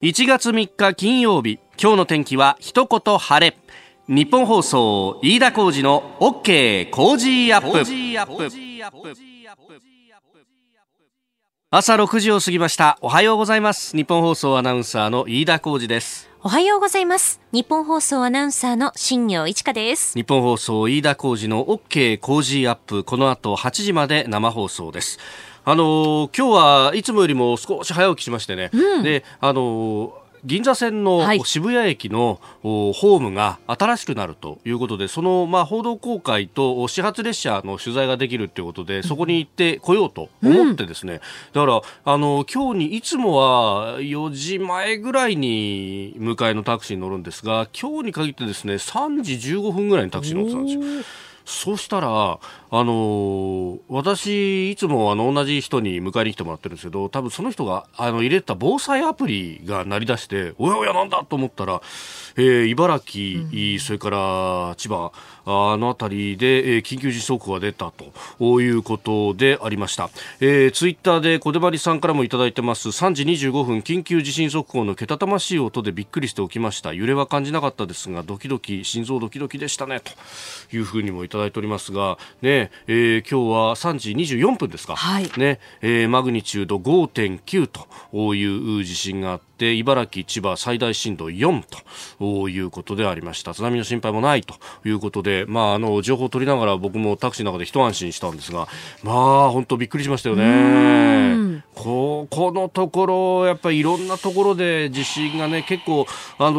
1月3日金曜日、今日の天気は一言晴れ。日本放送飯田浩司の OK 工事アップ。朝6時を過ぎました。おはようございます。日本放送アナウンサーの飯田浩司です。おはようございます。日本放送アナウンサーの新業一華です。日本放送飯田浩司の OK 工事アップ、この後8時まで生放送です。今日はいつもよりも少し早起きしましてね、で銀座線の渋谷駅のホームが新しくなるということで、その報道公開と始発列車の取材ができるということで、そこに行ってこようと思ってですね、だから今日にいつもは4時前ぐらいに迎えのタクシーに乗るんですが、今日に限ってですね3時15分ぐらいにタクシーに乗ってたんですよ。そうしたら私いつも同じ人に迎えに来てもらってるんですけど、多分その人が入れた防災アプリが鳴り出して、おやおやなんだと思ったら、茨城、それから千葉のあたりで、緊急地震速報が出たということでありました。ツイッターで小手張さんからもいただいてます。3時25分緊急地震速報のけたたましい音でびっくりしておきました。揺れは感じなかったですがドキドキ、心臓ドキドキでしたね、というふうにもいただいておりますがね。今日は3時24分ですか、ね、マグニチュード 5.9 という地震があって、茨城千葉最大震度4ということでありました。津波の心配もないということで、情報を取りながら僕もタクシーの中で一安心したんですが、本当びっくりしましたよね。このところやっぱりいろんなところで地震がね、結構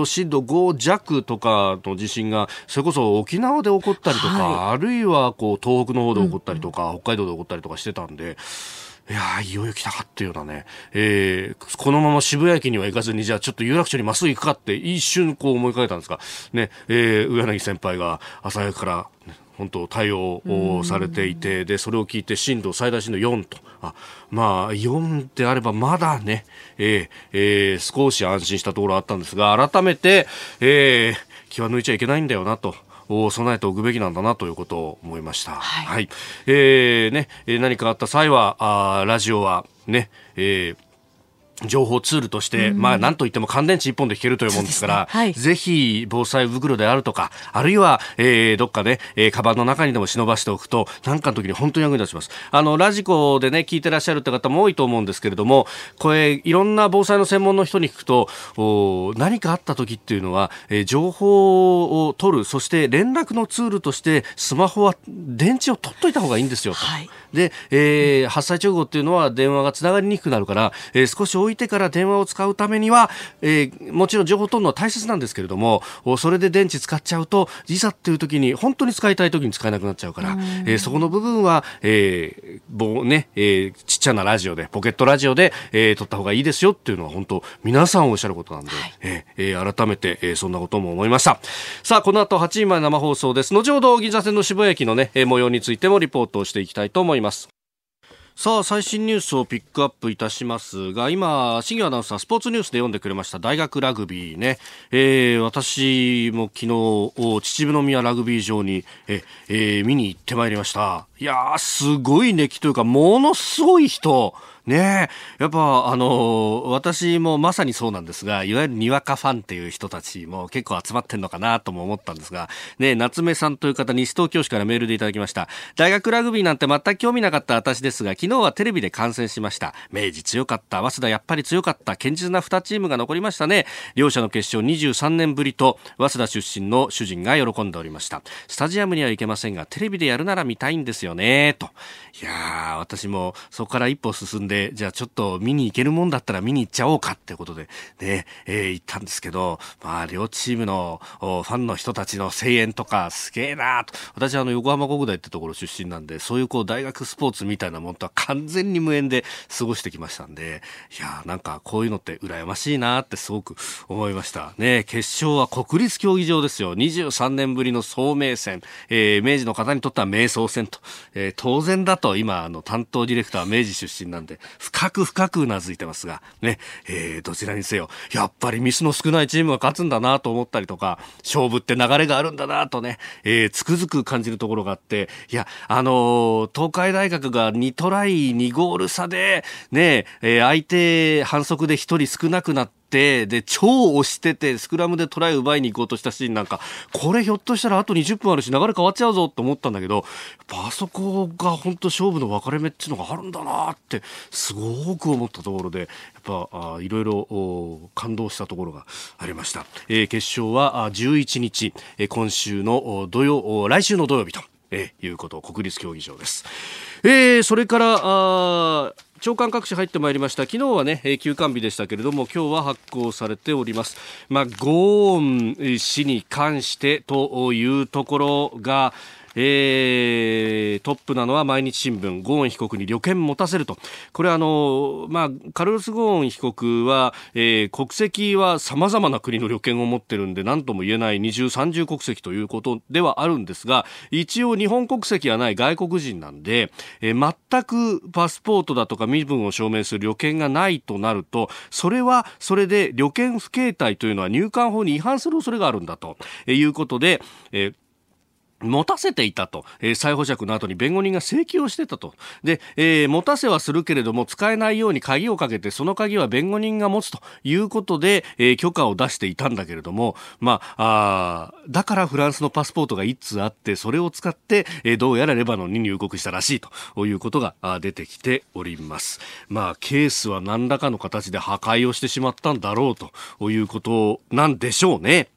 震度5弱とかの地震がそれこそ沖縄で起こったりとか、あるいは東北の方で起こったりとか、北海道で起こったりとかしてたんで、いよいよ来たかっていうようなね、このまま渋谷駅には行かずに、じゃあちょっと有楽町にまっすぐ行くかって一瞬思いかけたんですが、ね、上柳先輩が朝早くから、ね、本当対応をされていて、でそれを聞いて最大震度4と、4であればまだね、少し安心したところあったんですが、改めて、気は抜いちゃいけないんだよなと。備えておくべきなんだなということを思いました。はい。何かあった際はラジオはね、情報ツールとして、なんといっても乾電池一本で聞けるというもんですから、ぜひ防災袋であるとか、あるいは、どっかね、カバンの中にでも忍ばしておくと、なんかの時に本当に役に立ちます。ラジコでね、聞いてらっしゃるって方も多いと思うんですけれども、これ、いろんな防災の専門の人に聞くと、何かあった時っていうのは、情報を取る、そして連絡のツールとして、スマホは電池を取っといた方がいいんですよと。で、発災直後っていうのは電話がつながりにくくなるから、少し置いてから電話を使うためには、もちろん情報を取るのは大切なんですけれども、それで電池使っちゃうと、いざっていう時に本当に使いたい時に使えなくなっちゃうから、そこの部分は、ちっちゃなラジオで、ポケットラジオで、撮った方がいいですよっていうのは本当皆さんおっしゃることなんで、改めて、そんなことも思いました。さあこの後8時前生放送です。後ほど銀座線の渋谷駅の、模様についてもリポートをしていきたいと思います。さあ最新ニュースをピックアップいたしますが、今新業アナウンサースポーツニュースで読んでくれました大学ラグビーね、私も昨日秩父宮ラグビー場に見に行ってまいりました。いやーすごい熱気というか、ものすごい人ね、やっぱ私もまさにそうなんですが、いわゆるにわかファンっていう人たちも結構集まってんのかなとも思ったんですが、ね、夏目さんという方、西東京市からメールでいただきました。大学ラグビーなんて全く興味なかった私ですが、昨日はテレビで観戦しました。明治強かった、早稲田やっぱり強かった、堅実な2チームが残りましたね。両者の決勝23年ぶりと、早稲田出身の主人が喜んでおりました。スタジアムには行けませんがテレビでやるなら見たいんですよね、と。いやー私もそこから一歩進んで、じゃあちょっと見に行けるもんだったら見に行っちゃおうかってことで、ね、行ったんですけど、両チームのファンの人たちの声援とかすげえなーと。私は横浜国大ってところ出身なんで、そういう大学スポーツみたいなもんとは完全に無縁で過ごしてきましたんで、いやなんかこういうのって羨ましいなーってすごく思いましたね。決勝は国立競技場ですよ。23年ぶりの早明戦、明治の方にとっては迷走戦と、当然だと今担当ディレクターは明治出身なんで深くうなずいてますがね、どちらにせよやっぱりミスの少ないチームが勝つんだなと思ったりとか、勝負って流れがあるんだなとね、つくづく感じるところがあって、いや東海大学が2トライ2ゴール差でね、相手反則で1人少なくなってて、で超押しててスクラムでトライ奪いに行こうとしたシーンなんか、これひょっとしたらあと20分あるし流れ変わっちゃうぞと思ったんだけど、やっぱあそこが本当勝負の分かれ目っていうのがあるんだなってすごく思ったところで、やっぱいろいろ感動したところがありました。決勝は11日、今週の土曜、来週の土曜日ということ、国立競技場です。それから朝刊各紙入ってまいりました。昨日はね、休館日でしたけれども、今日は発行されております。ゴーン氏に関してというところが、トップなのは毎日新聞。ゴーン被告に旅券持たせると、これカルロス・ゴーン被告は、国籍は様々な国の旅券を持ってるんで何とも言えない二重三重国籍ということではあるんですが、一応日本国籍はない外国人なんで、全くパスポートだとか身分を証明する旅券がないとなると、それはそれで旅券不携帯というのは入管法に違反する恐れがあるんだということで、持たせていたと、再保釈の後に弁護人が請求をしてたと。で、持たせはするけれども使えないように鍵をかけて、その鍵は弁護人が持つということで、許可を出していたんだけれども、だからフランスのパスポートが1通あって、それを使って、どうやらレバノンに入国したらしいということが出てきております。ケースは何らかの形で破壊をしてしまったんだろうということなんでしょうね。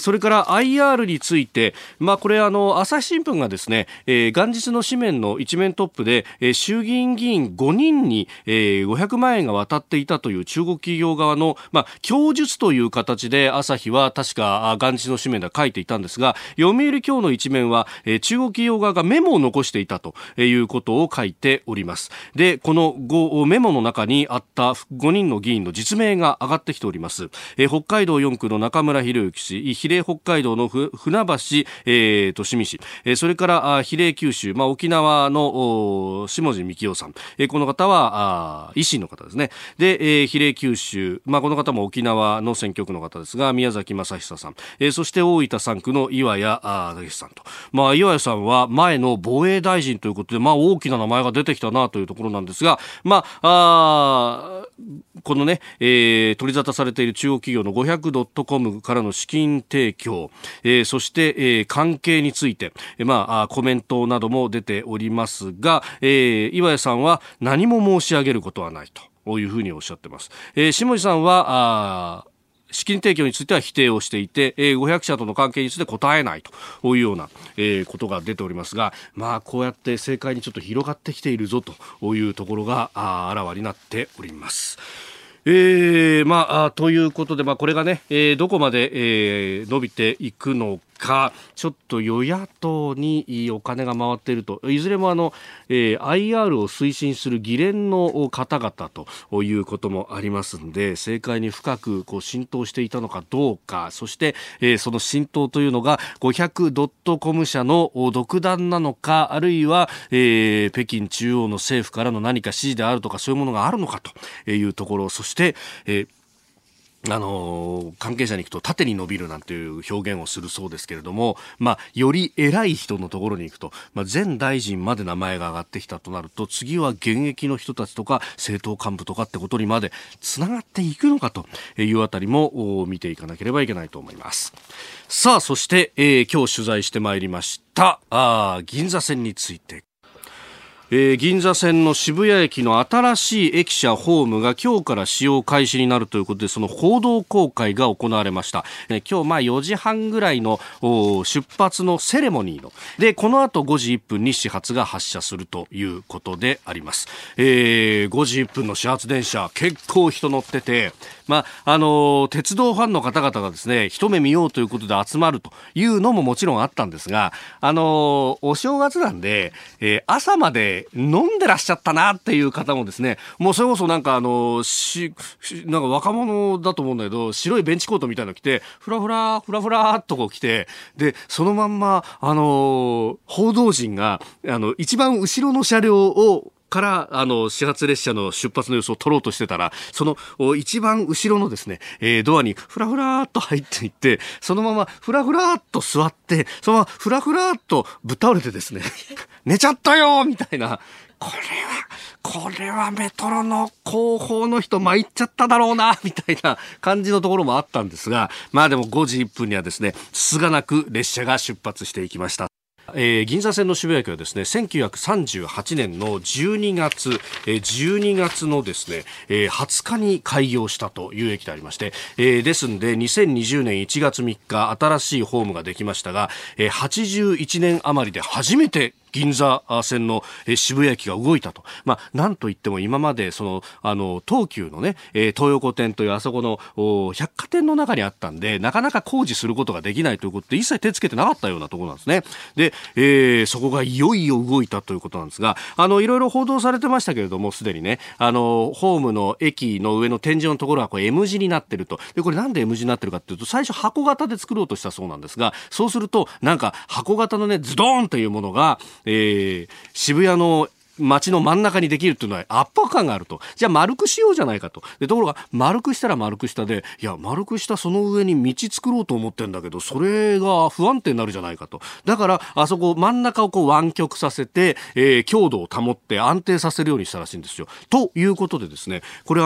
それから IR について、これ朝日新聞がですね、元日の紙面の一面トップで、衆議院議員5人に、500万円が渡っていたという中国企業側の、供述という形で朝日は確か元日の紙面では書いていたんですが、読売今日の一面は、中国企業側がメモを残していたということを書いております。で、このメモの中にあった5人の議員の実名が上がってきております。北海道4区の中村博之氏、比例北海道の船橋、利見氏、それから比例九州、沖縄の下地幹雄さん、この方は維新の方ですね。で、比例九州、この方も沖縄の選挙区の方ですが、宮崎正久さん、そして大分3区の岩谷武さんと、岩谷さんは前の防衛大臣ということで、大きな名前が出てきたなというところなんですが、このね、取り沙汰されている中国企業の 500.com からの資金提供、そして、関係について、コメントなども出ておりますが、岩谷さんは何も申し上げることはないというふうにおっしゃってます。下地さんは資金提供については否定をしていて、500社との関係について答えないというようなことが出ておりますが、こうやって政界にちょっと広がってきているぞというところがあらわになっております。ということで、これがね、どこまで、伸びていくのか、ちょっと与野党にお金が回っていると、いずれもIR を推進する議連の方々ということもありますので、政界に深く浸透していたのかどうか、そして、その浸透というのが 500.com 社の独断なのか、あるいは、北京中央の政府からの何か指示であるとか、そういうものがあるのかというところ、そして、関係者に行くと縦に伸びるなんていう表現をするそうですけれども、より偉い人のところに行くと、前大臣まで名前が上がってきたとなると、次は現役の人たちとか政党幹部とかってことにまでつながっていくのかというあたりも見ていかなければいけないと思います。さあ、そして、今日取材してまいりました銀座線について、銀座線の渋谷駅の新しい駅舎ホームが今日から使用開始になるということで、その報道公開が行われました。今日4時半ぐらいの出発のセレモニーので、この後5時1分に始発が発車するということであります。5時1分の始発電車、結構人乗ってて、鉄道ファンの方々がですね、一目見ようということで集まるというのももちろんあったんですが、お正月なんで、朝まで飲んでらっしゃったなっていう方もですね、もうそれこそなんか若者だと思うんだけど、白いベンチコートみたいなの着て、ふらふらっとこう来て、でそのまんま報道陣が一番後ろの車両をから始発列車の出発の様子を撮ろうとしてたら、その一番後ろのですね、ドアにフラフラーっと入っていって、そのままフラフラーっと座って、そのままフラフラーっとぶっ倒れてですね寝ちゃったよみたいなこれはメトロの広報の人参っちゃっただろうなみたいな感じのところもあったんですが、まあでも5時1分にはですね、すがなく列車が出発していきました。銀座線の渋谷駅はですね、1938年の12月のですね、20日に開業したという駅でありまして、ですんで2020年1月3日新しいホームができましたが、81年余りで初めて銀座線の渋谷駅が動いたと。まあ、なんといっても今までその、東急のね、東横店というあそこの百貨店の中にあったんで、なかなか工事することができないということで、一切手つけてなかったようなところなんですね。で、そこがいよいよ動いたということなんですが、いろいろ報道されてましたけれども、すでにね、ホームの駅の上の天井のところはこれ M 字になってると。で、これなんで M 字になってるかっていうと、最初箱型で作ろうとしたそうなんですが、そうすると、なんか箱型のね、ズドーンというものが、渋谷の街の真ん中にできるというのは圧迫感があると。じゃあ丸くしようじゃないかと。で、ところが丸くしたら丸くしたで、いや丸くしたその上に道作ろうと思ってんだけど、それが不安定になるじゃないかと。だからあそこ真ん中をこう湾曲させて、強度を保って安定させるようにしたらしいんですよ。ということでですね、これ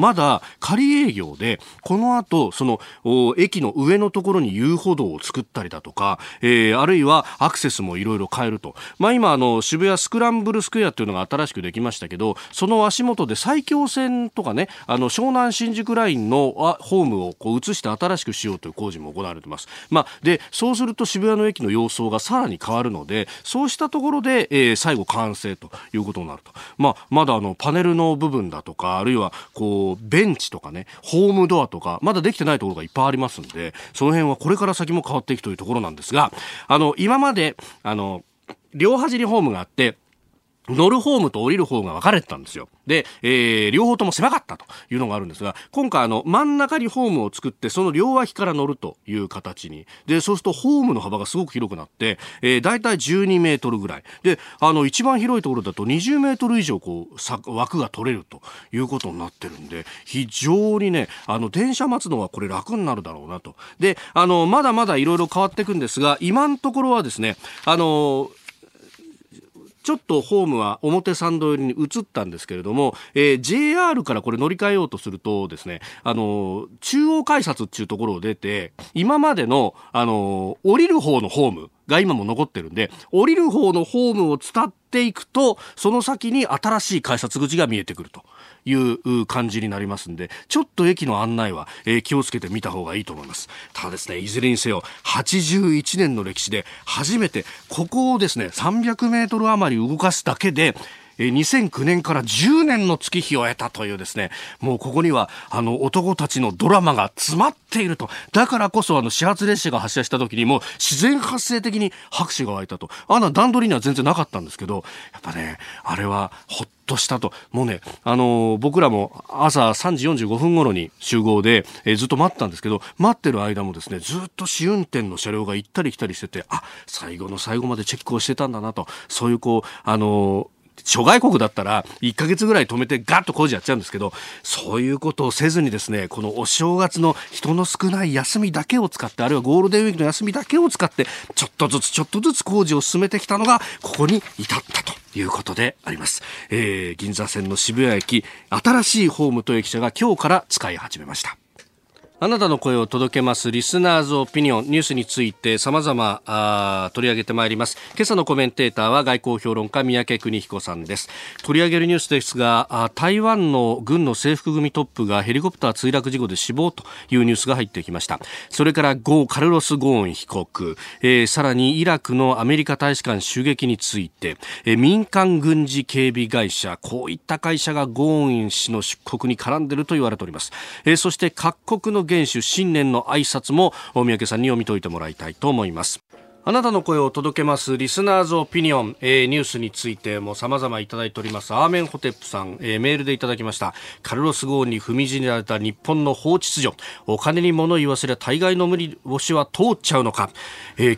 まだ仮営業で、この後その駅の上のところに遊歩道を作ったりだとか、あるいはアクセスもいろいろ変えると。まあ今渋谷スクランブルスクエアというのが新しくできましたけど、その足元で埼京線とかね、湘南新宿ラインのホームをこう移して新しくしようという工事も行われています。まあ、でそうすると渋谷の駅の様相がさらに変わるので、そうしたところで、最後完成ということになると。まあ、まだパネルの部分だとか、あるいはこうベンチとかね、ホームドアとかまだできてないところがいっぱいありますんで、その辺はこれから先も変わっていくというところなんですが、今まで両端にホームがあって、乗るホームと降りるホームが分かれてたんですよ。で、両方とも狭かったというのがあるんですが、今回真ん中にホームを作って、その両脇から乗るという形に。で、そうするとホームの幅がすごく広くなって、だいたい12メートルぐらい。で、一番広いところだと20メートル以上こう枠が取れるということになってるんで、非常にね、電車待つのはこれ楽になるだろうなと。で、まだまだいろいろ変わっていくんですが、今のところはですね、ちょっとホームは表参道寄りに移ったんですけれども、JR からこれ乗り換えようとするとですね、中央改札っていうところを出て、今までの、降りる方のホームが今も残ってるんで、降りる方のホームを伝っていくと、その先に新しい改札口が見えてくるという感じになりますんで、ちょっと駅の案内は、気をつけてみた方がいいと思います。ただですね、いずれにせよ81年の歴史で初めてここをですね、300メートル余り動かすだけで2009年から10年の月日を得たというですね、もうここには男たちのドラマが詰まっていると。だからこそ始発列車が発車した時にも自然発生的に拍手が湧いたと。段取りには全然なかったんですけど、やっぱね、あれはほっとしたと。もうね、僕らも朝3時45分頃に集合で、ずっと待ったんですけど、待ってる間もですね、ずっと試運転の車両が行ったり来たりしてて、あ、最後の最後までチェックをしてたんだなと。そういうこう諸外国だったら1ヶ月ぐらい止めてガッと工事やっちゃうんですけど、そういうことをせずにですね、このお正月の人の少ない休みだけを使って、あるいはゴールデンウィークの休みだけを使って、ちょっとずつ工事を進めてきたのがここに至ったということであります。銀座線の渋谷駅、新しいホームと駅舎が今日から使い始めました。あなたの声を届けますリスナーズオピニオン、ニュースについて様々取り上げてまいります。今朝のコメンテーターは外交評論家三宅邦彦さんです。取り上げるニュースですが、台湾の軍の制服組トップがヘリコプター墜落事故で死亡というニュースが入ってきました。それからカルロス・ゴーン被告、さらにイラクのアメリカ大使館襲撃について、民間軍事警備会社、こういった会社がゴーン氏の出国に絡んでいると言われております。そして各国の元首新年の挨拶も三宅さんに読み解いてもらいたいと思います。あなたの声を届けますリスナーズオピニオン、ニュースについても様々いただいております。アーメンホテップさん、メールでいただきました。カルロス・ゴーンに踏みにじられた日本の法秩序、お金に物言わせりゃ大概の無理星は通っちゃうのか、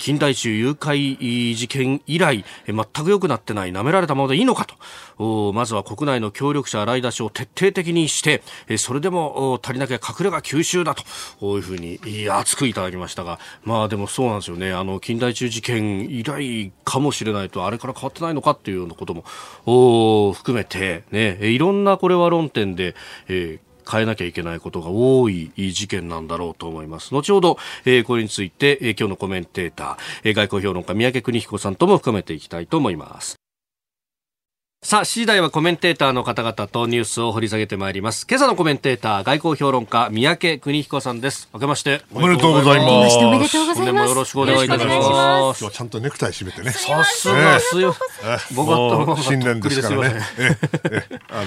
近代中誘拐事件以来、全く良くなってない、舐められたものでいいのかと。まずは国内の協力者洗い出しを徹底的にして、それでも足りなきゃ隠れが吸収だと、こういうふうに熱くいただきましたが、まあでもそうなんですよね。近代海中事件以来かもしれないと、あれから変わってないのかっていうようなことも含めて、ね、いろんなこれは論点で、変えなきゃいけないことが多い事件なんだろうと思います。後ほど、これについて、今日のコメンテーター、外交評論家、三宅邦彦さんとも深めていきたいと思います。さあ、7時台はコメンテーターの方々とニュースを掘り下げてまいります。今朝のコメンテーター、外交評論家、三宅邦彦さんです。明けましておめでとうございます。おめでとうございます。本年もよろしくお願いいたします。今日はちゃんとネクタイ締めてね。さすが、僕は新年ですからね。さ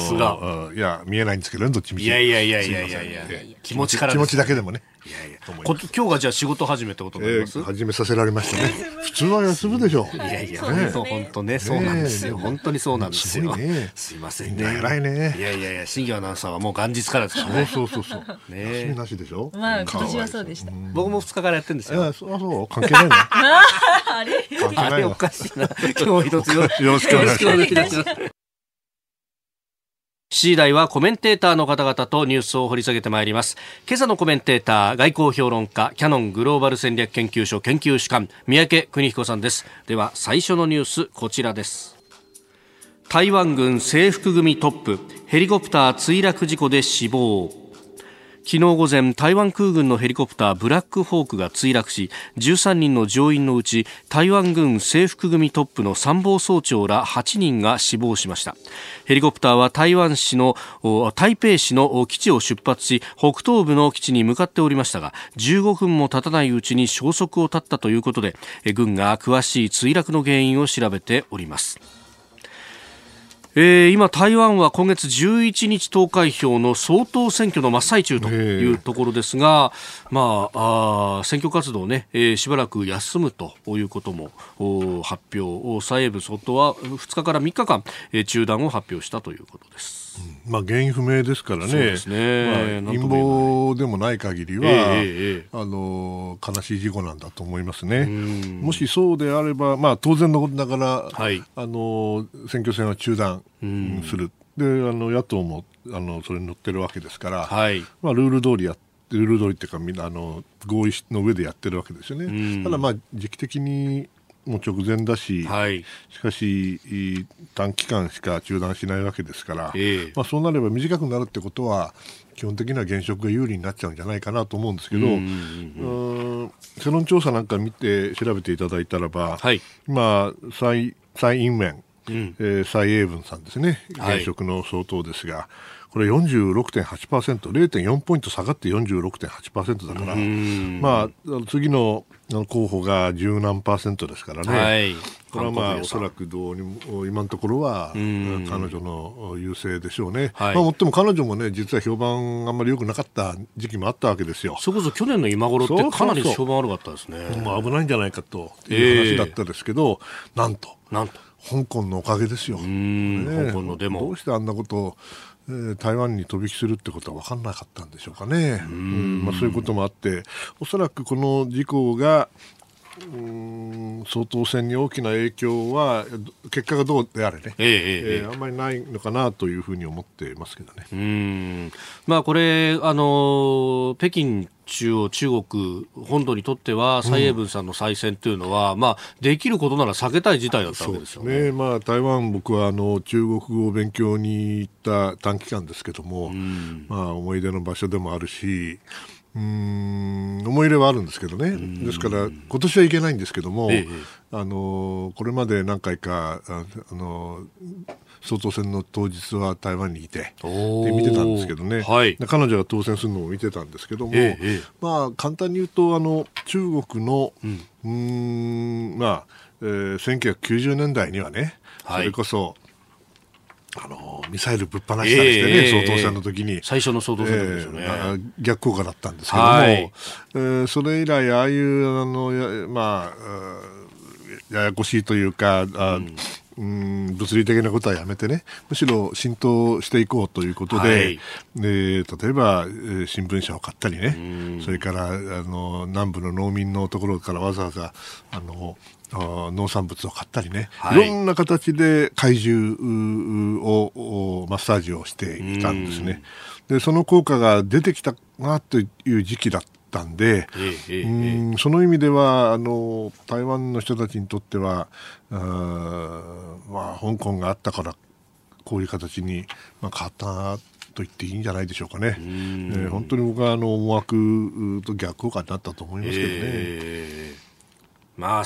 すが。いや、見えないんですけど、どっちみち。いやいやいやいやいやいや。気持ちからです。気持ちだけでもね。いやいや今日がじゃあ仕事始めってことになります、始めさせられましたね。普通は休むでしょう。いやいや、本当ね、そうなんですよ。本当にそうなんですよ。すいませんね。偉いね。いやいやいや、新業アナウンサーはもう元日からですからね。そう。休みなしでしょ。まあ今年はそうでした。僕も2日からやってるんですよ。そう関係ないね。あれおかしいな。今日一つよろしくお願いします。7時台はコメンテーターの方々とニュースを掘り下げてまいります。今朝のコメンテーター、外交評論家、キヤノングローバル戦略研究所研究主幹、三宅邦彦さんです。では最初のニュース、こちらです。台湾軍制服組トップ、ヘリコプター墜落事故で死亡。昨日午前、台湾空軍のヘリコプターブラックホークが墜落し、13人の乗員のうち、台湾軍制服組トップの参謀総長ら8人が死亡しました。ヘリコプターは台北市の基地を出発し、北東部の基地に向かっておりましたが、15分も経たないうちに消息を絶ったということで、軍が詳しい墜落の原因を調べております。今台湾は今月11日投開票の総統選挙の真っ最中というところですが、選挙活動をね、しばらく休むということも発表、蔡英文総統は2日から3日間、中断を発表したということです。原因不明ですからね。陰謀でもない限りは、悲しい事故なんだと思いますね。もしそうであれば、当然のことながら、選挙戦は中断する。で、野党もそれに乗ってるわけですから、ルール通りっていうか、みんな合意の上でやってるわけですよね。ただ時期的にもう直前だし、しかし短期間しか中断しないわけですから、そうなれば短くなるってことは基本的には現職が有利になっちゃうんじゃないかなと思うんですけど、世論調査なんか見て調べていただいたらば、今蔡英文、蔡英文さんですね、現職の総統ですが、これ 46.8%、0.4 ポイント下がって 46.8% だから、次の候補が十何%ですからね、これはおそらくどうにも今のところは彼女の優勢でしょうね。もっとも彼女もね、実は評判あんまり良くなかった時期もあったわけですよ。それこそ去年の今頃ってかなり評判悪かったですね。もう危ないんじゃないかという話だったですけど、なんと香港のおかげですよ。香港のデモ、どうしてあんなことを台湾に飛び火するってことは分からなかったんでしょうかね。そういうこともあって、おそらくこの事故が総統選に大きな影響は、結果がどうであれね、あんまりないのかなというふうに思ってますけどね。これ北京中国本土にとっては蔡英文さんの再選というのは、できることなら避けたい事態だったわけですよね。そうですね。台湾、僕は中国語を勉強に行った短期間ですけども、思い出の場所でもあるし、思い入れはあるんですけどね。ですから今年はいけないんですけども、これまで何回か総統選の当日は台湾にいてで見てたんですけどね、彼女が当選するのを見てたんですけども、簡単に言うと中国の1990年代にはね、それこそミサイルぶっ放したりしてね、総統選の時に最初の総統選ですよね、逆効果だったんですけども、それ以来ああいうややこしいというか、物理的なことはやめてね、むしろ浸透していこうということで、例えば新聞社を買ったりね、それから南部の農民のところからわざわざ農産物を買ったりね、いろんな形で怪獣をマッサージをしていたんですね。でその効果が出てきたなという時期だったんで、その意味では台湾の人たちにとっては香港があったからこういう形に、変わったと言っていいんじゃないでしょうかね。本当に僕は思惑と逆効果になったと思いますけどね。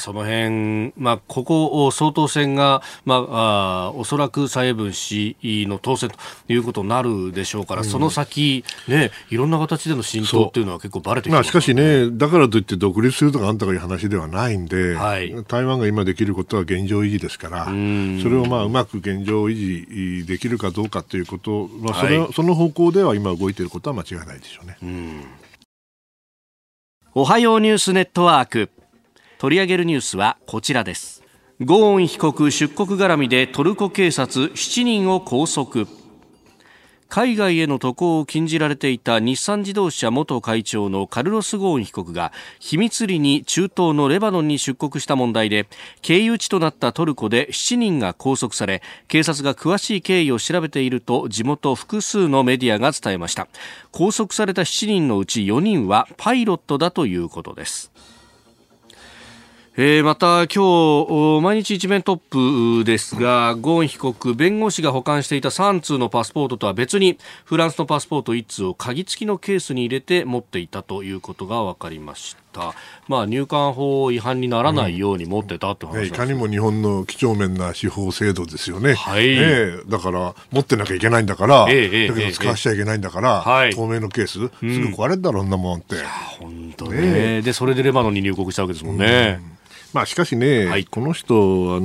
その辺、ここ総統選が、おそらく蔡英文氏の当選ということになるでしょうから、その先、いろんな形での浸透というのは結構バレてきます、しかしね、だからといって独立するとかあんたがいう話ではないんで、台湾が今できることは現状維持ですから、それをうまく現状維持できるかどうかということ、その方向では今動いていることは間違いないでしょうね。おはようニュースネットワーク、取り上げるニュースはこちらです。ゴーン被告出国絡みでトルコ警察7人を拘束。海外への渡航を禁じられていた日産自動車元会長のカルロス・ゴーン被告が秘密裏に中東のレバノンに出国した問題で、経由地となったトルコで7人が拘束され、警察が詳しい経緯を調べていると地元複数のメディアが伝えました。拘束された7人のうち4人はパイロットだということです。また今日毎日一面トップですが、ゴーン被告、弁護士が保管していた3通のパスポートとは別にフランスのパスポート1通を鍵付きのケースに入れて持っていたということが分かりました。入管法違反にならないように持ってたという話なんです。いかにも日本の几帳面な司法制度ですよね。だから持ってなきゃいけないんだから、だけど使わせちゃいけないんだから、透明のケース、すぐ壊れるだろう、んなもんって。本当ね。でそれでレバノンに入国したわけですもんね。しかしね、この人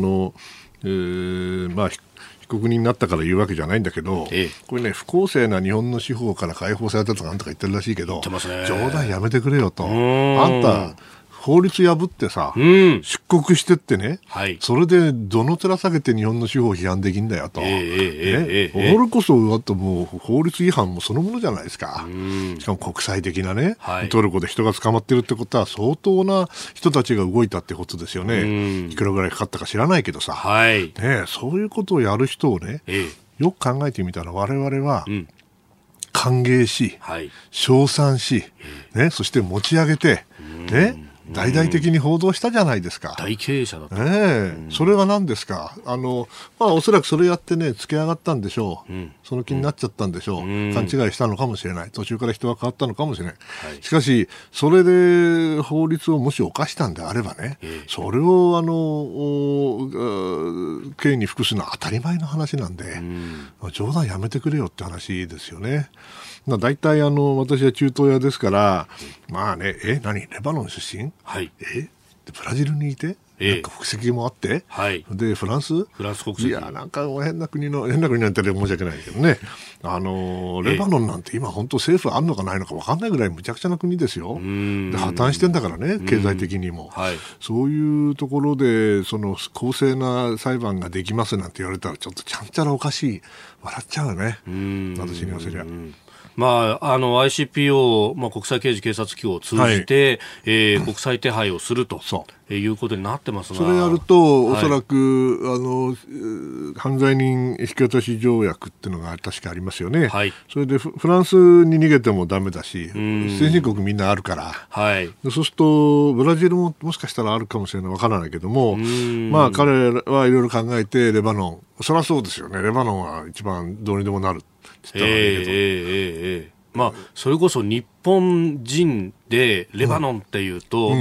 被告人になったから言うわけじゃないんだけど、これね、不公正な日本の司法から解放されたとかなんとか言ってるらしいけど、冗談やめてくれよと。あんた法律破ってさ、出国してってね、それでどの面下げて日本の司法を批判できんだよと。それこそあともう法律違反もそのものじゃないですか。しかも国際的なね、トルコで人が捕まってるってことは相当な人たちが動いたってことですよね。いくらぐらいかかったか知らないけどさ、そういうことをやる人をね、よく考えてみたら我々は、歓迎し、称賛し、そして持ち上げて、大々的に報道したじゃないですか。大経営者だった。それは何ですか。おそらくそれやってね、つけ上がったんでしょう。その気になっちゃったんでしょう。勘違いしたのかもしれない。途中から人は変わったのかもしれない。しかしそれで法律をもし犯したんであればね、それを刑に服すのは当たり前の話なんで、冗談やめてくれよって話ですよね。だいたい私は中東屋ですから、レバノン出身？ブラジルにいて、なんか国籍もあって、でフランス国籍、なんか変な国なんて申し訳ないけどね、レバノンなんて今本当政府あるのかないのか分かんないぐらいむちゃくちゃな国ですよ。で破綻してんだからね、経済的にも、そういうところでその公正な裁判ができますなんて言われたらちょっとちゃんちゃらおかしい、笑っちゃうよね、私に言わせりゃ。ICPO、国際刑事警察機構を通じて、国際手配をするということになってますが、それやるとおそらく、犯罪人引き渡し条約っていうのが確かありますよね。それでフランスに逃げてもダメだし、先進国みんなあるから、そうするとブラジルももしかしたらあるかもしれない、わからないけども、彼はいろいろ考えてレバノン、そりゃそうですよね、レバノンは一番どうにでもなる。それこそ日本人でレバノンっていうと、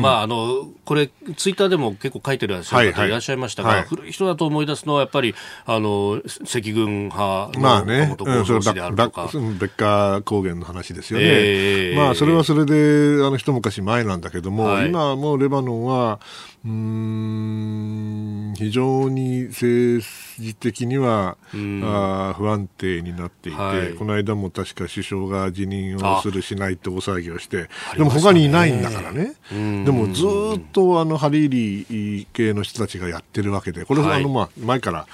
これツイッターでも結構書いてる方いらっしゃいましたが、古い人だと思い出すのはやっぱり赤軍派の元であるとか、ベッカー高原の話ですよね。それはそれで一昔前なんだけども、今もうレバノンは非常に政治的には不安定になっていて、この間も確か首相が辞任をするしないと大騒ぎをして、でも他にいないんだからね。でもずっとハリーリ系の人たちがやってるわけで、これは前から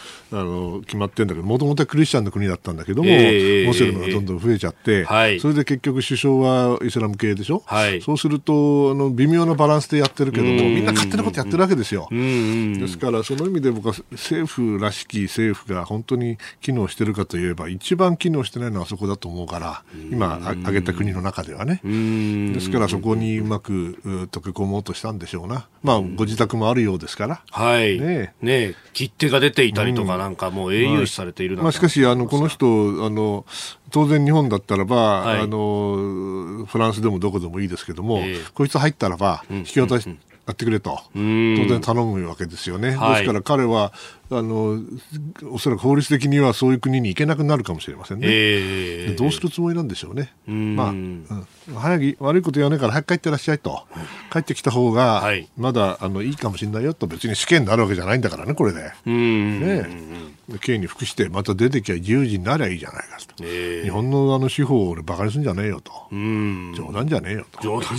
決まってるんだけど、もともとはクリスチャンの国だったんだけども、モスルムがどんどん増えちゃって、それで結局首相はイスラム系でしょ、そうすると微妙なバランスでやってるけども、みんな勝手なことやってるわけですよ。ですからその意味で僕は政府らしき政府が本当に機能してるかといえば、一番機能してないのはそこだと思うから、今挙げた国の中ではね。ね。ですからそこにうまく溶け込もうとしたんでしょうな。まあご自宅もあるようですから、はい、ね、切手が出ていたりとかなんかもう英雄視されているなんて、まあ、しかしこの人当然日本だったらば、はい、フランスでもどこでもいいですけども、こいつ入ったらば引き渡し、やってくれと当然頼むわけですよね。ですから彼はおそらく法律的にはそういう国に行けなくなるかもしれませんね、どうするつもりなんでしょうね。まあ、悪いこと言わないから早く帰ってらっしゃいと、帰ってきた方が、はい、まだいいかもしれないよと。別に死刑になるわけじゃないんだからね、これで、刑に服してまた出てきゃ自由人になりゃいいじゃないかと、日本の司法を俺バカにすんじゃねえよと、冗談じゃねえよと、ふ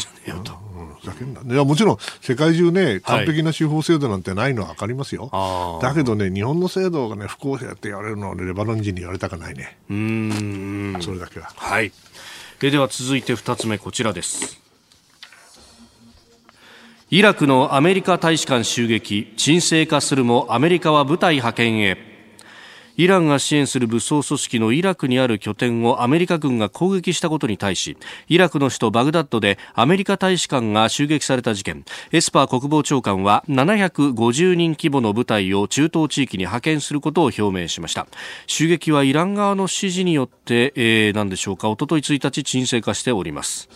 ざけんな。いや、もちろん世界中ね、完璧な司法制度なんてないのは分かりますよ、だけどね、日本の制度が、ね、不公平って言われるのをレバノン人に言われたくないね。それだけは、はい、では続いて2つ目こちらです。イラクのアメリカ大使館襲撃、沈静化するもアメリカは部隊派遣へ。イランが支援する武装組織のイラクにある拠点をアメリカ軍が攻撃したことに対し、イラクの首都バグダッドでアメリカ大使館が襲撃された事件、エスパー国防長官は750人規模の部隊を中東地域に派遣することを表明しました。襲撃はイラン側の指示によって、何でしょうか、おととい1日沈静化しております。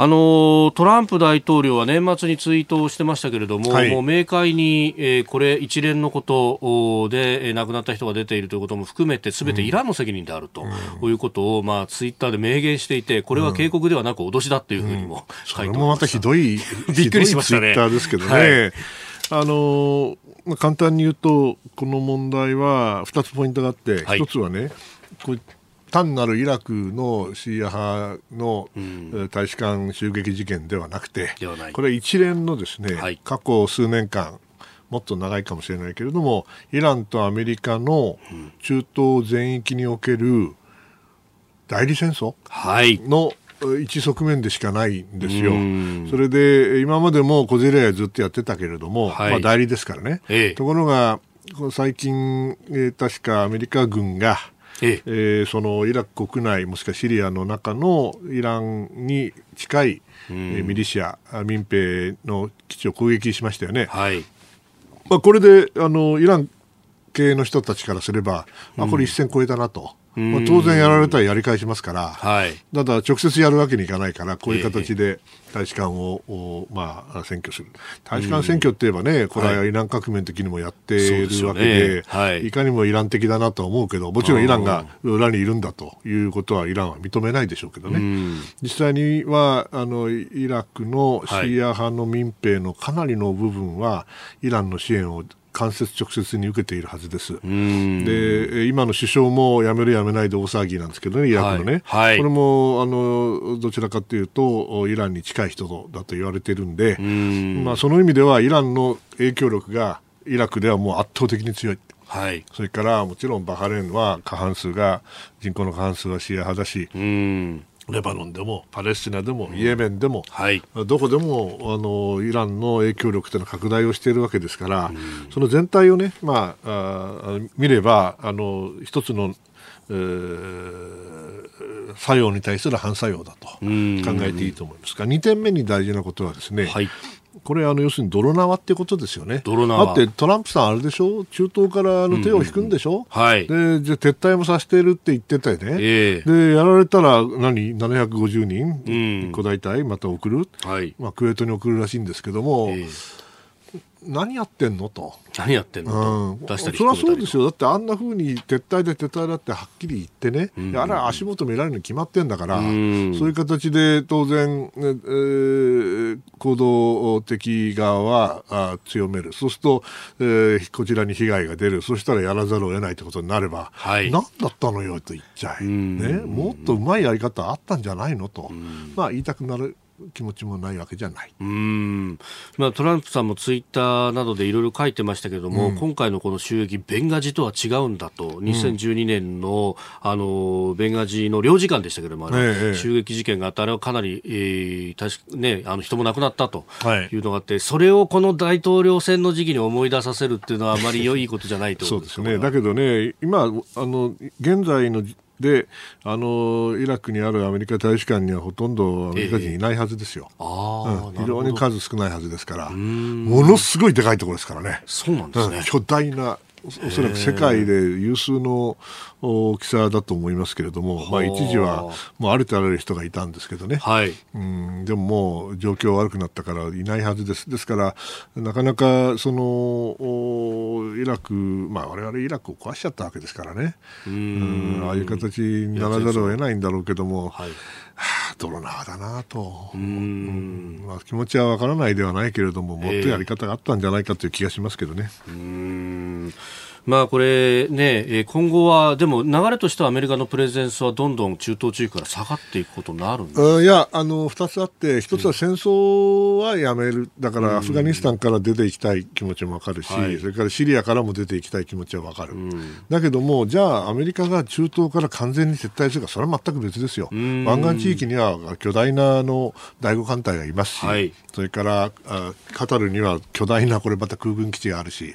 トランプ大統領は年末にツイートをしてましたけれども、はい、もう明快に、これ一連のことで、亡くなった人が出ているということも含めて全てイランの責任であると、いうことを、まあ、ツイッターで明言していて、これは警告ではなく脅しだというふうにも書いております。それもまたひどいびっくりしましたね。ひどいツイッターですけどね、はい、簡単に言うとこの問題は2つポイントがあって、はい、1つはね、こう単なるイラクのシーア派の大使館襲撃事件ではなくて、これは一連のですね、はい、過去数年間、もっと長いかもしれないけれども、イランとアメリカの中東全域における代理戦争の一側面でしかないんですよ。それで今までも小競り合いずっとやってたけれども、はい、まあ、代理ですからね、ところが最近、確かアメリカ軍がそのイラク国内もしくはシリアの中のイランに近い、ミリシア民兵の基地を攻撃しましたよね、はい、まあ、これでイラン系の人たちからすれば、まあ、これ一線越えたなと、まあ、当然やられたらやり返しますから、はい、ただ直接やるわけにいかないからこういう形で大使館を、まあ、占拠する。大使館占拠っていえばね、これはイラン革命の時にもやっているわけで、はい、いかにもイラン的だなとは思うけど、もちろんイランが裏にいるんだということはイランは認めないでしょうけどね、実際にはイラクのシーア派の民兵のかなりの部分はイランの支援を間接直接に受けているはずです。で、今の首相も辞める辞めないで大騒ぎなんですけどね、イラクのね、はいはい、これもどちらかというとイランに近い人だと言われているんで、まあ、その意味ではイランの影響力がイラクではもう圧倒的に強い、はい、それからもちろんバハレーンは人口の過半数はシーア派だし、レバノンでもパレスチナでもイエメンでも、はい、どこでもイランの影響力というのは拡大をしているわけですから、その全体を、ね、まあ、見れば一つの、作用に対する反作用だと考えていいと思いますが、2点目に大事なことはですね、はい、これ要するに泥縄ってことですよね。だってトランプさんあれでしょ、中東から手を引くんでしょ、はい、でじゃ撤退もさせているって言ってたよね、でやられたら750人小大隊また送る、はい、まあ、クウェートに送るらしいんですけども、何やってんのと、出したり引っ込めたりと、そりゃそうですよ。だってあんな風に撤退で撤退だってはっきり言ってね、あれは足元見られるの決まってんだから、そういう形で当然、行動的側は強める。そうすると、こちらに被害が出る。そしたらやらざるを得ないってことになれば、はい、何だったのよと言っちゃい、ね、もっとうまいやり方あったんじゃないのと、まあ、言いたくなる気持ちもないわけじゃない。まあ、トランプさんもツイッターなどでいろいろ書いてましたけども、今回のこの襲撃ベンガジとは違うんだと、2012年の、ベンガジの領事館でしたけども、襲撃事件があってあれはかなり、ね、人も亡くなったというのがあって、はい、それをこの大統領選の時期に思い出させるっていうのはあまり良いことじゃないと思うんですよね。だけどね、今現在のでイラクにあるアメリカ大使館にはほとんどアメリカ人いないはずですよ、非常に数少ないはずですから、ものすごいでかいところですからね。そうなんですね。巨大な、おそらく世界で有数の大きさだと思いますけれども、まあ、一時はもうあるとあらゆる人がいたんですけどね、はい、でももう状況悪くなったからいないはずです。ですからなかなかそのイラク、まあ、我々イラクを壊しちゃったわけですからね、ああいう形にならざるを得ないんだろうけども、はい、泥縄だなと、まあ、気持ちは分からないではないけれども、もっとやり方があったんじゃないかという気がしますけどね。まあこれね、今後はでも流れとしてはアメリカのプレゼンスはどんどん中東地域から下がっていくことになるんですか。いや、2つあって、1つは戦争はやめる、だからアフガニスタンから出ていきたい気持ちも分かるし、はい、それからシリアからも出ていきたい気持ちは分かる、だけどもじゃあアメリカが中東から完全に撤退するか、それは全く別ですよ。湾岸地域には巨大な第5艦隊がいますし、はい、それからカタルには巨大なこれまた空軍基地があるし、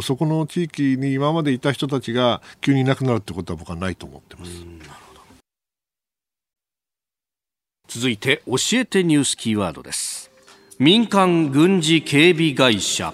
そこの地域に今までいた人たちが急にいなくなるってことは僕はないと思ってます。なるほど。続いて教えてニュースキーワードです。民間軍事警備会社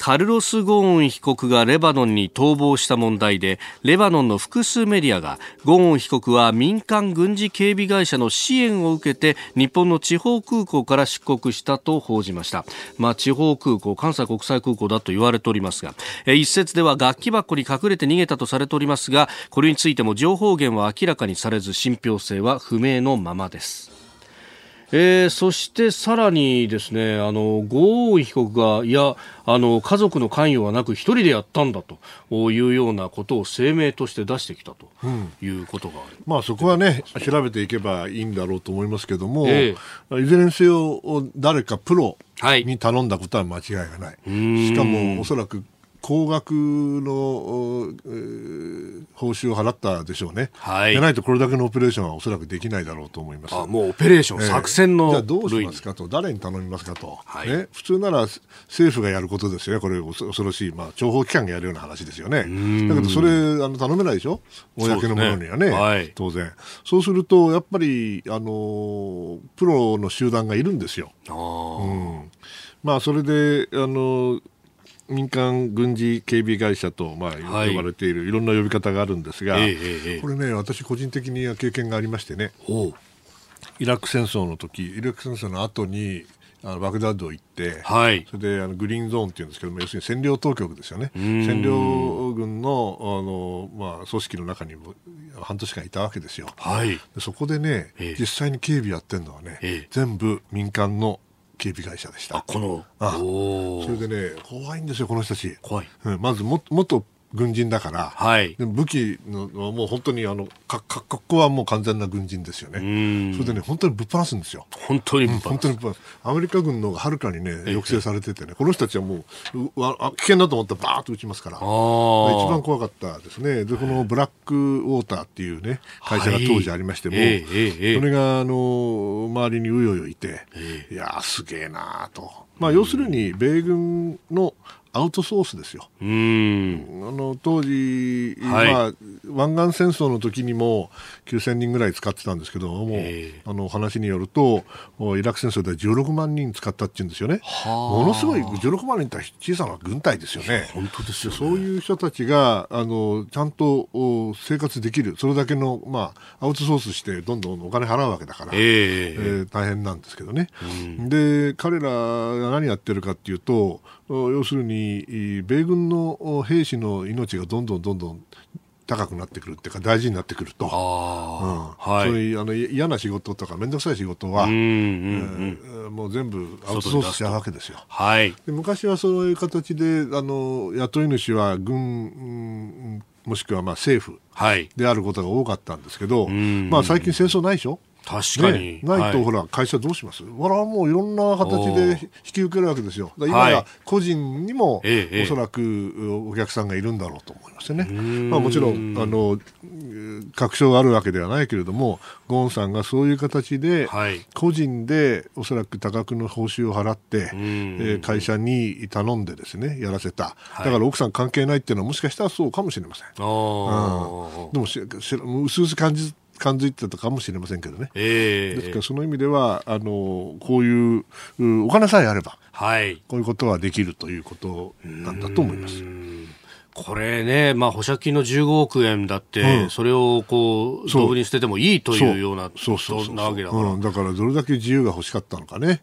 カルロス・ゴーン被告がレバノンに逃亡した問題で、レバノンの複数メディアがゴーン被告は民間軍事警備会社の支援を受けて日本の地方空港から出国したと報じました。まあ、地方空港、関西国際空港だと言われておりますが、一説では楽器箱に隠れて逃げたとされておりますが、これについても情報源は明らかにされず、信憑性は不明のままです。そしてさらにですね、ゴーン被告が、いや、家族の関与はなく一人でやったんだというようなことを声明として出してきたということがある、まあ、そこはね、調べていけばいいんだろうと思いますけども、いずれにせよ誰かプロに頼んだことは間違いがない、しかもおそらく高額の報酬を払ったでしょうね、はい、でないとこれだけのオペレーションはおそらくできないだろうと思います。あ、もうオペレーション、作戦の、じゃあどうしますかと、誰に頼みますかと、はいね、普通なら政府がやることですよね。これ恐ろしい、まあ、諜報機関がやるような話ですよね。だけどそれ頼めないでしょ、公のものにはね、はい、当然。そうするとやっぱりプロの集団がいるんですよ。まあ、それで民間軍事警備会社と、まあ、呼ばれている、はい、いろんな呼び方があるんですが、これね、私個人的には経験がありましてね、イラク戦争の時、イラク戦争の後にバグダッドを行って、はい、それでグリーンゾーンっていうんですけども、要するに占領当局ですよね。占領軍の、まあ、組織の中にも半年間いたわけですよ、はい、でそこでね、実際に警備やってるのはね、全部民間の警備会社でした。それでね、怖いんですよこの人たち。怖い、まず元軍人だから、はい、でも武器のもう本当に格好はもう完全な軍人ですよね。それでね、本当にぶっ放すんですよ。アメリカ軍の方がはるかにね抑制されててね、この人たちはもう危険だと思ったらバーッと撃ちますから、一番怖かったですね。でこのブラックウォーターっていうね会社が当時ありましても、それが周りにうよよいて、いやーすげえなーと、まあ、要するに米軍のアウトソースですよ。当時、まあ、湾岸戦争の時にも9000人ぐらい使ってたんですけども、話によるとイラク戦争では16万人使ったっていうんですよね。ものすごい、16万人って小さな軍隊ですよね。本当ですよね。そういう人たちがちゃんと生活できる、それだけの、まあ、アウトソースしてどんどんお金払うわけだから、大変なんですけどね、で彼らが何やってるかっていうと、要するに米軍の兵士の命がどんどん高くなってくるっていうか大事になってくると、そういう嫌な仕事とかめんどくさい仕事はもう全部アウトソースしちゃうわけですよ。で昔はそういう形で雇い主は軍もしくはまあ政府であることが多かったんですけど、まあ、最近戦争ないでしょ。確かに、ね、ないと、はい、ほら会社どうします。ほらもういろんな形で引き受けるわけですよ。だ今や個人にも、はい、おそらくお客さんがいるんだろうと思いますよね、まあ、もちろん確証があるわけではないけれども、ゴーンさんがそういう形で、はい、個人でおそらく多額の報酬を払って、会社に頼んでですねやらせた、はい、だから奥さん関係ないっていうのはもしかしたらそうかもしれません。あ、うん、でもうすうす感づいてたかもしれませんけどね、ですからその意味ではこういうお金さえあれば、はい、こういうことはできるということなんだと思います。これね、まあ、保釈金の15億円だって、うん、それをこうドブに捨ててもいいというようなそうなわけだから、うん、だからどれだけ自由が欲しかったのかね。だ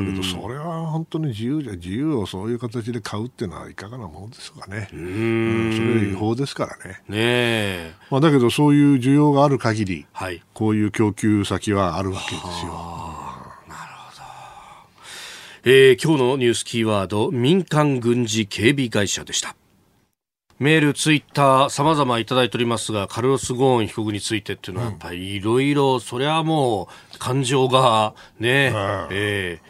けどそれは本当に自由をそういう形で買うっていうのはいかがなものですかね。それは違法ですからね。まあ、だけどそういう需要がある限り、はい、こういう供給先はあるわけですよ。今日のニュースキーワード、民間軍事警備会社でした。メール、ツイッター、様々いただいておりますが、カルロス・ゴーン被告についてっていうのは、やっぱりいろいろ、それはもう、感情がね、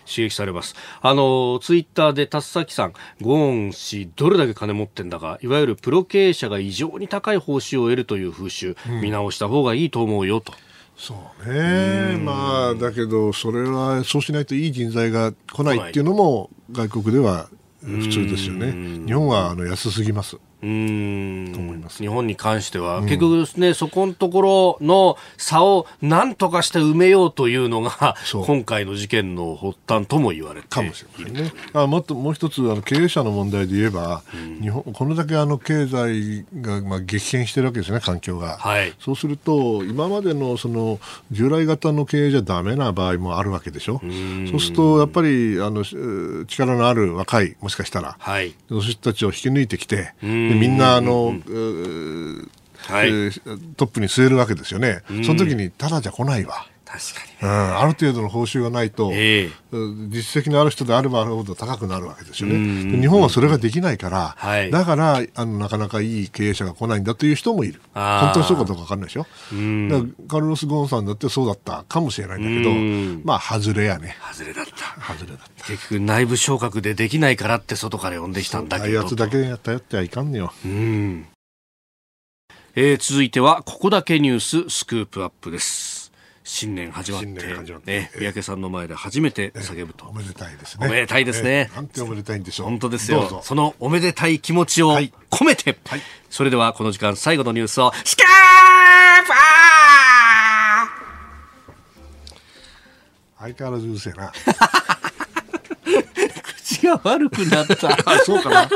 刺激されます。ツイッターで、タッサキさん、ゴーン氏、どれだけ金持ってんだか、いわゆるプロ経営者が異常に高い報酬を得るという風習、見直した方がいいと思うよと。そうね、まあ、だけど、それは、そうしないといい人材が来ないっていうのも、外国では普通ですよね。日本は安すぎます。と思います。日本に関しては、結局ですね、そこのところの差を何とかして埋めようというのが今回の事件の発端とも言われているかもしれませんね。もう一つ経営者の問題で言えば、日本これだけ経済が、まあ、激変しているわけですね、環境が、はい、そうすると今までのその従来型の経営じゃダメな場合もあるわけでしょ。そうするとやっぱり力のある若い、もしかしたら、はい、そういう人たちを引き抜いてきて、でみんなはい、トップに据えるわけですよね。その時にただじゃ来ないわ。確かに、ね、ある程度の報酬がないと、実績のある人であればあるほど高くなるわけですよね。で日本はそれができないから、はい、だからなかなかいい経営者が来ないんだという人もいる。本当にそうかどうか分からないでしょ。だからカルロス・ゴーンさんだってそうだったかもしれないんだけど、まあ外れやね。外れだった結局内部昇格でできないからって外から呼んできたんだけど、あいつだけやったよってはいかんねよ。続いてはここだけニューススクープアップです。新年始まって、三宅さんの前で初めて叫ぶと、おめでたいですね。おめでたいですね。なんておめでたいんでしょう。本当ですよ。そのおめでたい気持ちを込めて、はい、それではこの時間最後のニュースをスクープアップ。相変わらずうるせえな。口が悪くなった。そうかな。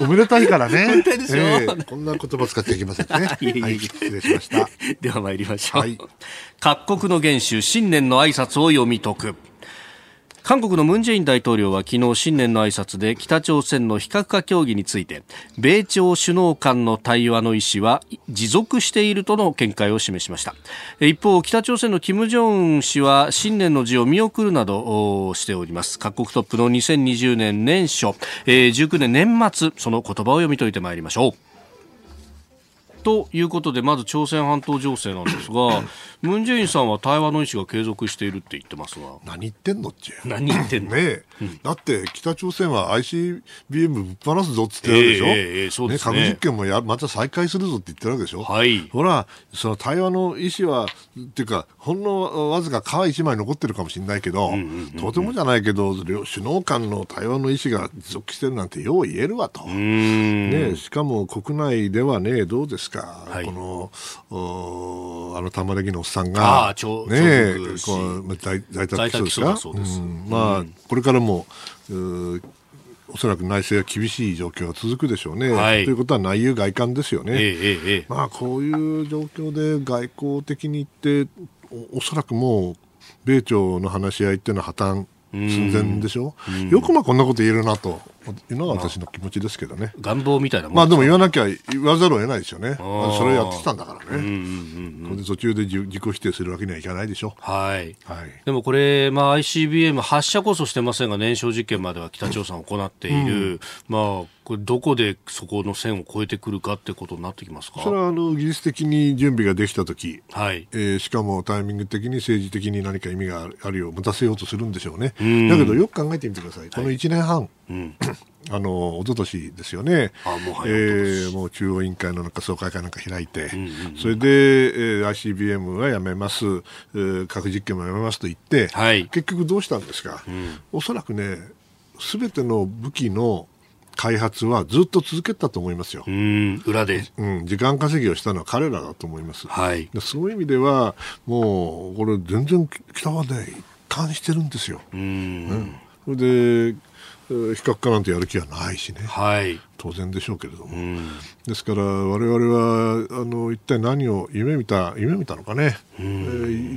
おめでたいからね。こんな言葉使っていきませんね。はい、失礼しました。では参りましょう。はい、各国の元首、新年の挨拶を読み解く。韓国の文在寅大統領は昨日新年の挨拶で北朝鮮の非核化協議について、米朝首脳間の対話の意思は持続しているとの見解を示しました。一方、北朝鮮の金正恩氏は新年の辞を見送るなどしております。各国トップの2020年年初、19年年末、その言葉を読み解いてまいりましょう。ということで、まず朝鮮半島情勢なんですが、ムン・ジェインさんは対話の意思が継続しているって言ってますが、何言ってんのっちゅう。何言ってんの、ねえ、だって北朝鮮は ICBM ぶっ放すぞって言ってるでしょ、そうですね、核実験もまた再開するぞって言ってるわけでしょ、はい、ほらその対話の意思はっていうか、ほんのわずか皮一枚残ってるかもしれないけど、とてもじゃないけど首脳間の対話の意思が持続してるなんてよう言えるわと、ね、しかも国内ではね、どうですか、はい、この玉ねぎのおっさんが、ね、在宅起訴ですか、これからもおそらく内政は厳しい状況が続くでしょうね、はい、ということは内憂外患ですよね、まあ、こういう状況で外交的に言って おそらくもう米朝の話し合いというのは破綻寸前でしょ。よくまあこんなこと言えるなというのが私の気持ちですけどね、願望みたいなもん、まあ、でも言わざるを得ないですよね。それやってきたんだからね、これで途中で自己否定するわけにはいかないでしょ。はい、はい、でもこれ、まあ、ICBM 発射こそしてませんが、燃焼実験までは北朝鮮を行っている、まあこれどこでそこの線を越えてくるかってことになってきますか。それは技術的に準備ができたとき、はいしかもタイミング的に政治的に何か意味があるよう持たせようとするんでしょうね。だけどよく考えてみてください、はい、この1年半、うん一昨年ですよね。もう中央委員会のなんか総会かなんか開いて、うんうんうん、それで、ICBM はやめます、核実験もやめますと言って、はい、結局どうしたんですか、うん、おそらくね全ての武器の開発はずっと続けたと思いますよ。裏で、うん、時間稼ぎをしたのは彼らだと思います、はい、そういう意味ではもうこれ全然北はね一貫してるんですよ。うん、それで非核化なんてやる気はないしね、はい、当然でしょうけれども、うん、ですから我々は一体何を夢見たのかね、うん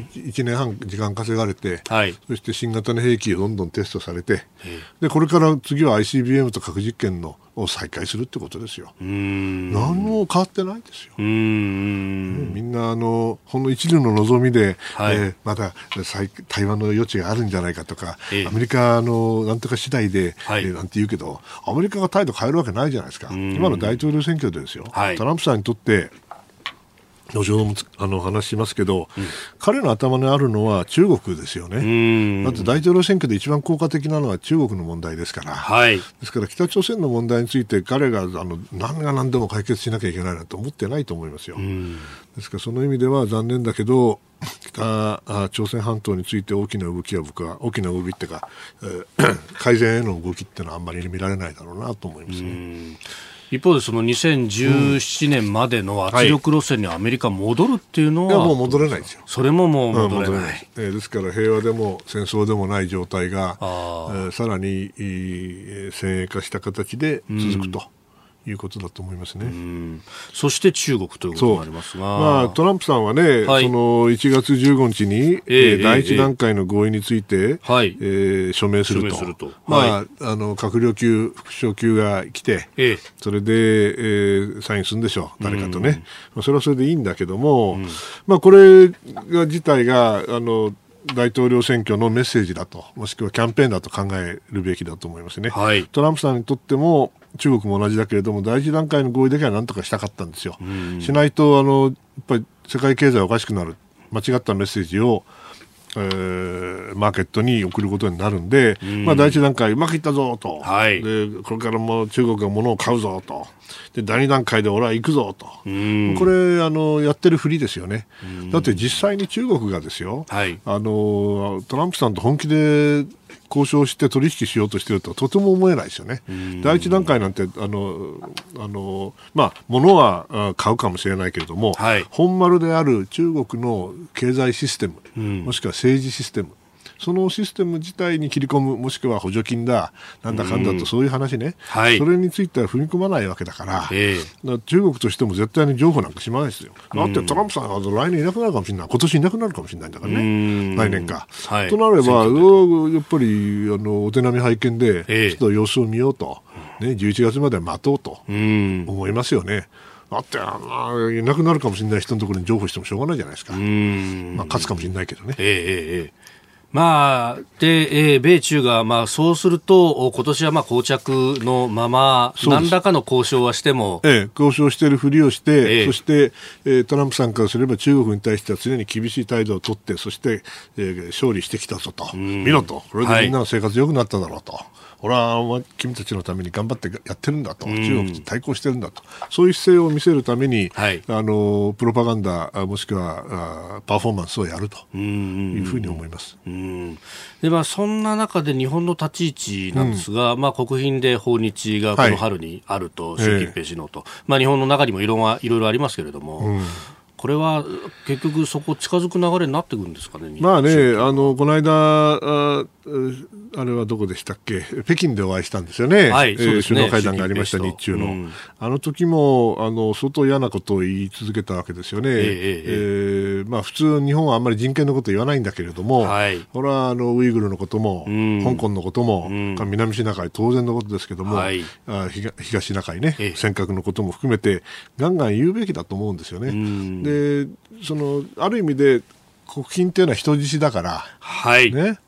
1年半時間稼がれて、はい、そして新型の兵器をどんどんテストされて、でこれから次は ICBM と核実験を再開するってことですよ。何も変わってないですよ。みんなほんの一縷の望みで、はいまだ対話の余地があるんじゃないかとか、アメリカのなんとか次第で、はいなんて言うけどアメリカが態度変えるわけないじゃないですか。今の大統領選挙でですよ、はい、トランプさんにとって後ほども話しますけど、うん、彼の頭にあるのは中国ですよね。だって大統領選挙で一番効果的なのは中国の問題ですから、はい、ですから北朝鮮の問題について彼が何が何でも解決しなきゃいけないなんて思ってないと思いますよ。ですからその意味では残念だけど北朝鮮半島について大きな動きは僕は大きな動きっていうか、改善への動きっていうのはあんまり見られないだろうなと思いますね。一方でその2017年までの圧力路線にアメリカ戻るっていうのは、もう戻れないですよ。それももう戻れない、ですから平和でも戦争でもない状態が、さらに先鋭化した形で続くということだと思いますね。そして中国ということになりますが、トランプさんはね、はい、1月15日に、第一段階の合意について、はい署名すると、閣僚級副省級が来て、それで、サインするんでしょう誰かとね、それはそれでいいんだけども、これが自体が大統領選挙のメッセージだと、もしくはキャンペーンだと考えるべきだと思いますね、はい、トランプさんにとっても中国も同じだけれども第一段階の合意だけは何とかしたかったんですよ。しないとやっぱり世界経済おかしくなる、間違ったメッセージを、マーケットに送ることになるんで、第一段階うまくいったぞと、はい、でこれからも中国が物を買うぞと、で第二段階で俺は行くぞと、これやってるふりですよね。だって実際に中国がですよ、はい、トランプさんと本気で交渉して取引しようとしているとはとても思えないですよね。第一段階なんて物は買うかもしれないけれども、はい、本丸である中国の経済システム、もしくは政治システム、そのシステム自体に切り込む、もしくは補助金だなんだかんだと、そういう話ね、はい、それについては踏み込まないわけだから、中国としても絶対に譲歩なんかしまないですよ。だってトランプさんは来年いなくなるかもしれない、今年いなくなるかもしれないんだからね、来年か、はい、となればやっぱりお手並み拝見で、ちょっと様子を見ようと、ね、11月まで待とうと思いますよね。だっていなくなるかもしれない人のところに譲歩してもしょうがないじゃないですか。勝つかもしれないけどね。で米中が、そうすると今年は膠着のまま何らかの交渉はしても、交渉しているふりをして、そして、トランプさんからすれば中国に対しては常に厳しい態度をとって、そして、勝利してきたぞと、見ろと、これでみんなの生活良くなっただろうと、はい、俺は君たちのために頑張ってやってるんだと、中国に対抗してるんだと、そういう姿勢を見せるために、はい、プロパガンダもしくはパフォーマンスをやるというふうに思います。でそんな中で日本の立ち位置なんですが、国賓で訪日がこの春にあると、習近平首脳と、日本の中にもいろいろありますけれども、これは結局そこ近づく流れになってくるんですかね。この間あれはどこでしたっけ、北京でお会いしたんですよね、はい、そうですね、首脳会談がありました、日中の、あの時も相当嫌なことを言い続けたわけですよね。普通日本はあんまり人権のこと言わないんだけれども、はい、これはウイグルのことも、香港のことも、南シナ海当然のことですけども、はい、東シナ海ね、尖閣のことも含めてガンガン言うべきだと思うんですよね。である意味で国賓というのは人質だから、はいね、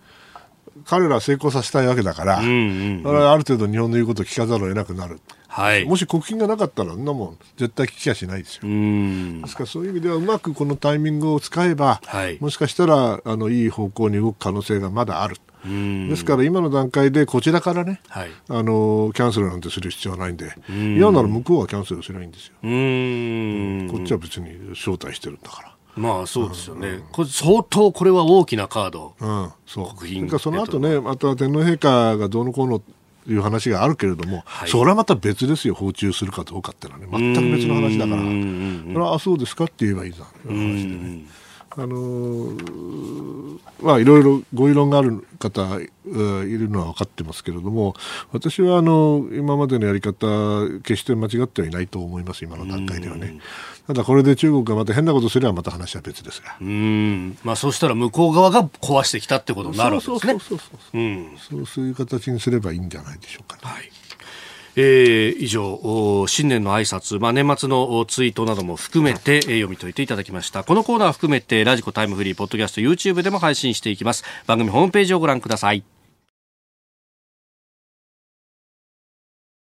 彼らは成功させたいわけだから、うんうんうん、だからある程度日本の言うことを聞かざるを得なくなる、はい、もし国賓がなかったらそんなもん絶対聞きはしないですよ。うんですからそういう意味ではうまくこのタイミングを使えば、はい、もしかしたらいい方向に動く可能性がまだある。うんですから今の段階でこちらからね、はい、キャンセルなんてする必要はないんで、嫌なら向こうはキャンセルしないんですよ。うんこっちは別に招待してるんだから。まあそうですよね、うん、これ相当これは大きなカード、うん、そう国賓なんかその後ねまた天皇陛下がどうのこうのいう話があるけれども、はい、それはまた別ですよ。訪中するかどうかってのはね全く別の話だから、それはそうですかって言えばいいじゃんいう話でね、まあいろいろご異論がある方いるのは分かってますけれども、私は今までのやり方決して間違ってはいないと思います。今の段階ではね。ただこれで中国がまた変なことすればまた話は別ですが、まあ、そうしたら向こう側が壊してきたってことになるわけですね。そういう形にすればいいんじゃないでしょうかね。はい。以上新年の挨拶、まあ、年末のツイートなども含めて読み解いていただきました。このコーナー含めてラジコタイムフリーポッドキャスト YouTube でも配信していきます。番組ホームページをご覧ください。